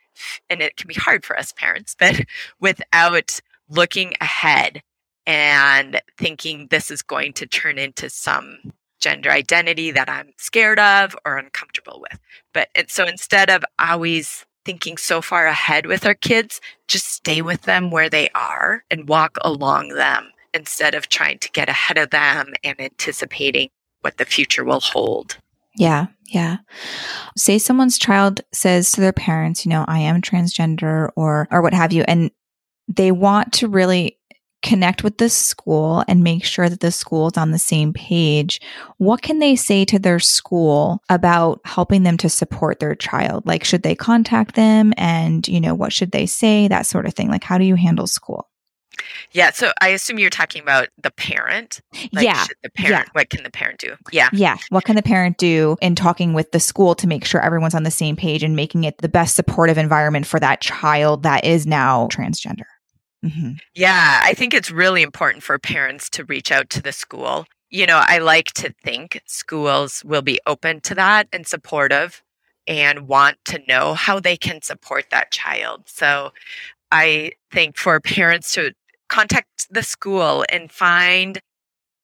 and it can be hard for us parents, but without looking ahead and thinking this is going to turn into some gender identity that I'm scared of or uncomfortable with. But so instead of always thinking so far ahead with our kids, just stay with them where they are and walk along them instead of trying to get ahead of them and anticipating what the future will hold. Yeah. Say someone's child says to their parents, you know, I am transgender or what have you, and they want to really connect with the school and make sure that the school is on the same page. What can they say to their school about helping them to support their child? Like, should they contact them? And, you know, what should they say? That sort of thing. Like, how do you handle school? Yeah. So I assume you're talking about the parent. Like, what can the parent do? Yeah. What can the parent do in talking with the school to make sure everyone's on the same page and making it the best supportive environment for that child that is now transgender? Mm-hmm. Yeah, I think it's really important for parents to reach out to the school. You know, I like to think schools will be open to that and supportive and want to know how they can support that child. So I think, for parents to contact the school and find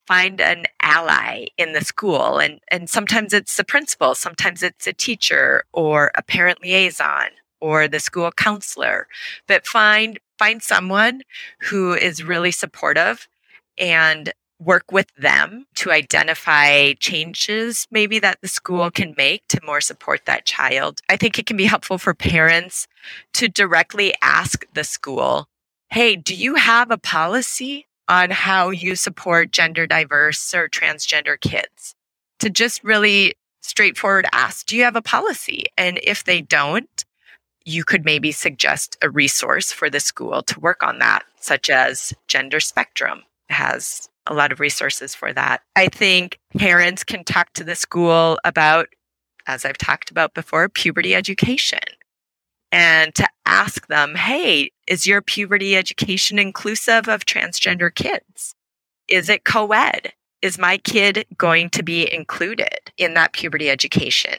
an ally in the school. And sometimes it's the principal, sometimes it's a teacher or a parent liaison or the school counselor. But find someone who is really supportive and work with them to identify changes maybe that the school can make to more support that child. I think it can be helpful for parents to directly ask the school, hey, do you have a policy on how you support gender diverse or transgender kids? To just really straightforward ask, do you have a policy? And if they don't, you could maybe suggest a resource for the school to work on that, such as Gender Spectrum has a lot of resources for that. I think parents can talk to the school about, as I've talked about before, puberty education, and to ask them, hey, is your puberty education inclusive of transgender kids? Is it co-ed? Is my kid going to be included in that puberty education?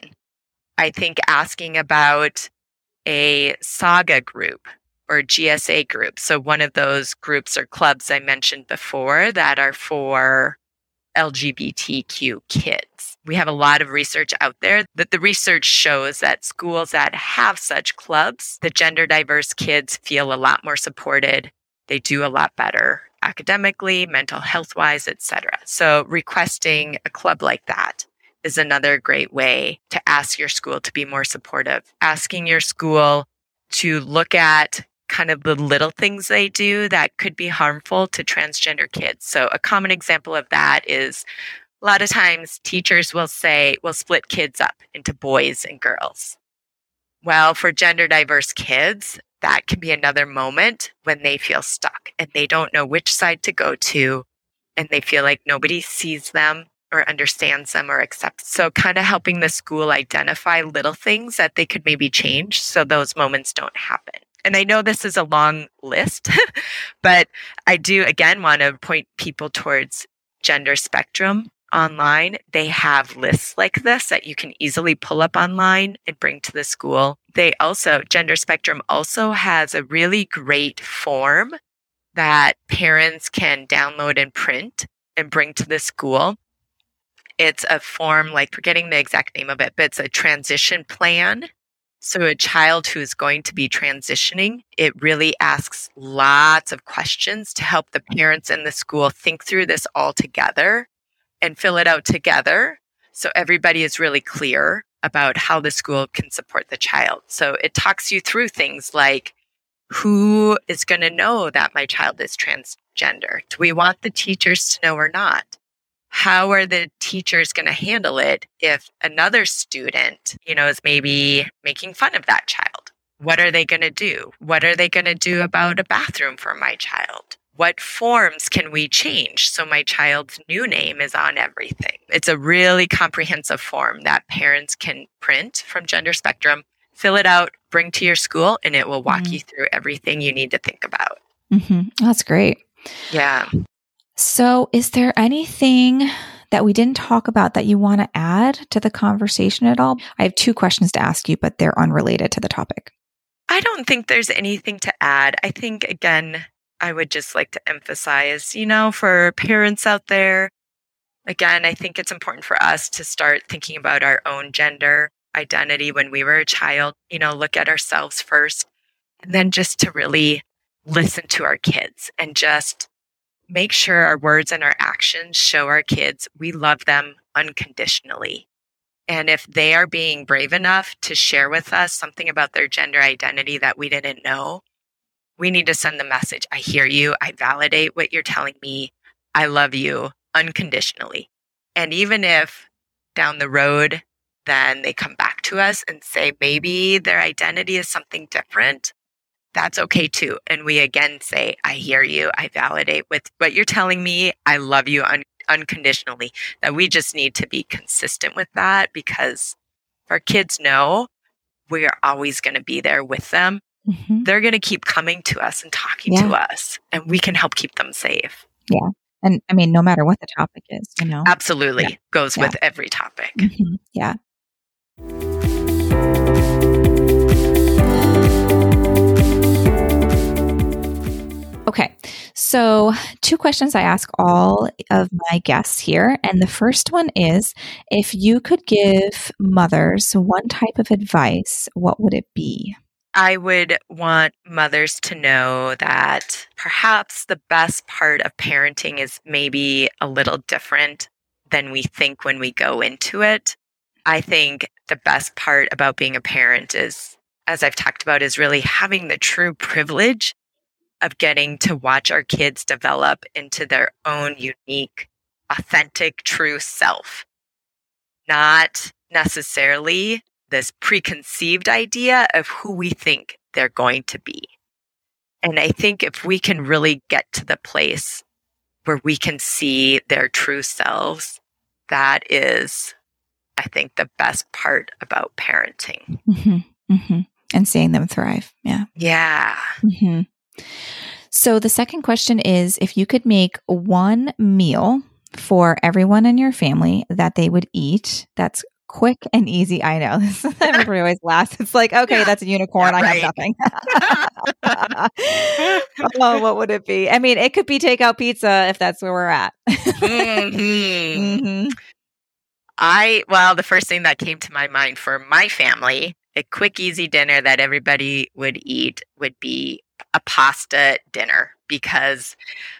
I think asking about a SAGA group or GSA group. So one of those groups or clubs I mentioned before that are for LGBTQ kids. We have a lot of research out there that the research shows that schools that have such clubs, the gender diverse kids feel a lot more supported. They do a lot better academically, mental health wise, etc. So requesting a club like that is another great way to ask your school to be more supportive. Asking your school to look at kind of the little things they do that could be harmful to transgender kids. So a common example of that is a lot of times teachers will say, we'll split kids up into boys and girls. Well, for gender diverse kids, that can be another moment when they feel stuck and they don't know which side to go to and they feel like nobody sees them or understands them or accepts. So kind of helping the school identify little things that they could maybe change so those moments don't happen. And I know this is a long list, but I do, again, want to point people towards Gender Spectrum online. They have lists like this that you can easily pull up online and bring to the school. They also, Gender Spectrum also has a really great form that parents can download and print and bring to the school. It's a form, like forgetting the exact name of it, but it's a transition plan. So a child who is going to be transitioning, it really asks lots of questions to help the parents and the school think through this all together and fill it out together. So everybody is really clear about how the school can support the child. So it talks you through things like, who is going to know that my child is transgender? Do we want the teachers to know or not? How are the teachers going to handle it if another student, is maybe making fun of that child? What are they going to do? What are they going to do about a bathroom for my child? What forms can we change so my child's new name is on everything? It's a really comprehensive form that parents can print from Gender Spectrum, fill it out, bring to your school, and it will walk you through everything you need to think about. Mm-hmm. That's great. Yeah. So is there anything that we didn't talk about that you want to add to the conversation at all? I have two questions to ask you, but they're unrelated to the topic. I don't think there's anything to add. I think, again, I would just like to emphasize, for parents out there, again, I think it's important for us to start thinking about our own gender identity when we were a child, look at ourselves first, and then just to really listen to our kids and just make sure our words and our actions show our kids we love them unconditionally. And if they are being brave enough to share with us something about their gender identity that we didn't know, we need to send the message, I hear you, I validate what you're telling me, I love you unconditionally. And even if down the road, then they come back to us and say, maybe their identity is something different, that's okay too. And we again say, I hear you. I validate with what you're telling me. I love you unconditionally. That we just need to be consistent with that, because if our kids know we are always going to be there with them, they're going to keep coming to us and talking to us, and we can help keep them safe. Yeah. And I mean, no matter what the topic is, Absolutely. Yeah. Goes with every topic. Mm-hmm. Yeah. Okay, so two questions I ask all of my guests here. And the first one is, if you could give mothers one type of advice, what would it be? I would want mothers to know that perhaps the best part of parenting is maybe a little different than we think when we go into it. I think the best part about being a parent is, as I've talked about, is really having the true privilege of getting to watch our kids develop into their own unique, authentic, true self. Not necessarily this preconceived idea of who we think they're going to be. And I think if we can really get to the place where we can see their true selves, that is, I think, the best part about parenting. Mm-hmm. Mm-hmm. And seeing them thrive. Yeah. Yeah. Mm-hmm. So the second question is, if you could make one meal for everyone in your family that they would eat, that's quick and easy. I know. Everybody always laughs. It's like, okay, that's a unicorn. Yeah, right. I have nothing. Oh, what would it be? I mean, it could be takeout pizza if that's where we're at. Mm-hmm. Mm-hmm. Well, the first thing that came to my mind for my family, a quick, easy dinner that everybody would eat would be a pasta dinner, because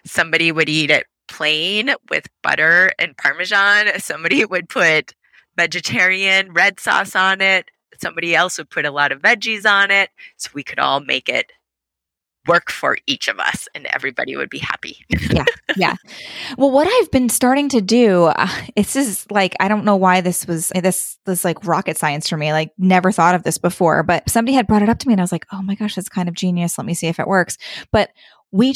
somebody would eat it plain with butter and Parmesan. Somebody would put vegetarian red sauce on it. Somebody else would put a lot of veggies on it. So we could all make it work for each of us and everybody would be happy. Yeah. Yeah. Well, what I've been starting to do, this is like, I don't know why this was like rocket science for me. Like, never thought of this before, but somebody had brought it up to me and I was like, oh my gosh, that's kind of genius. Let me see if it works. But we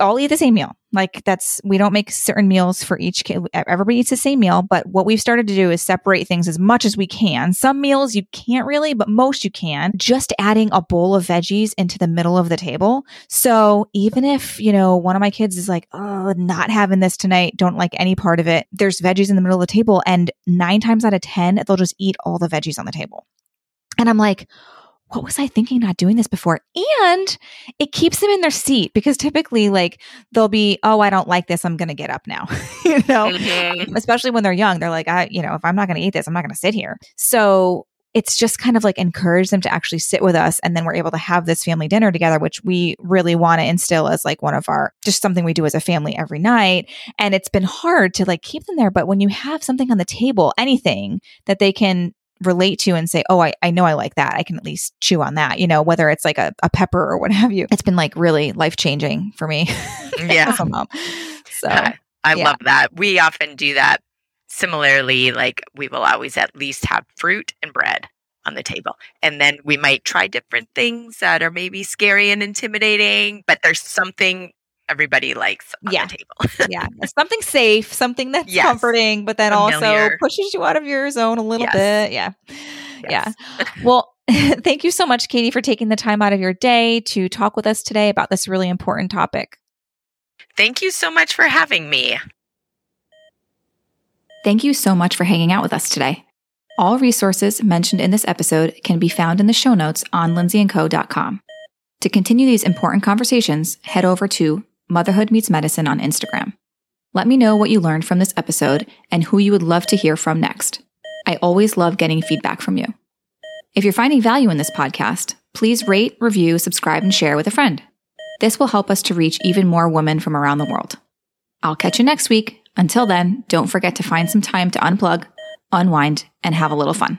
all eat the same meal. Like, we don't make certain meals for each kid. Everybody eats the same meal. But what we've started to do is separate things as much as we can. Some meals you can't really, but most you can. Just adding a bowl of veggies into the middle of the table. So even if, one of my kids is like, oh, not having this tonight, don't like any part of it, there's veggies in the middle of the table. And 9 times out of 10, they'll just eat all the veggies on the table. And I'm like, what was I thinking not doing this before? And it keeps them in their seat, because typically like they'll be, oh, I don't like this. I'm going to get up now, mm-hmm. Especially when they're young. They're like, if I'm not going to eat this, I'm not going to sit here. So it's just kind of like encourage them to actually sit with us. And then we're able to have this family dinner together, which we really want to instill as like one of our, just something we do as a family every night. And it's been hard to like keep them there. But when you have something on the table, anything that they can relate to and say, oh, I know I like that. I can at least chew on that, whether it's like a pepper or what have you. It's been like really life-changing for me. Yeah. As a mom. So I love that. We often do that. Similarly, like we will always at least have fruit and bread on the table. And then we might try different things that are maybe scary and intimidating, but there's something everybody likes on the table. Yeah. Something safe, something that's comforting, but then familiar. Also pushes you out of your zone a little bit. Yeah. Yes. Yeah. Well, thank you so much, Katie, for taking the time out of your day to talk with us today about this really important topic. Thank you so much for having me. Thank you so much for hanging out with us today. All resources mentioned in this episode can be found in the show notes on lindsayandco.com. To continue these important conversations, head over to Motherhood Meets Medicine on Instagram. Let me know what you learned from this episode and who you would love to hear from next. I always love getting feedback from you. If you're finding value in this podcast, please rate, review, subscribe, and share with a friend. This will help us to reach even more women from around the world. I'll catch you next week. Until then, don't forget to find some time to unplug, unwind, and have a little fun.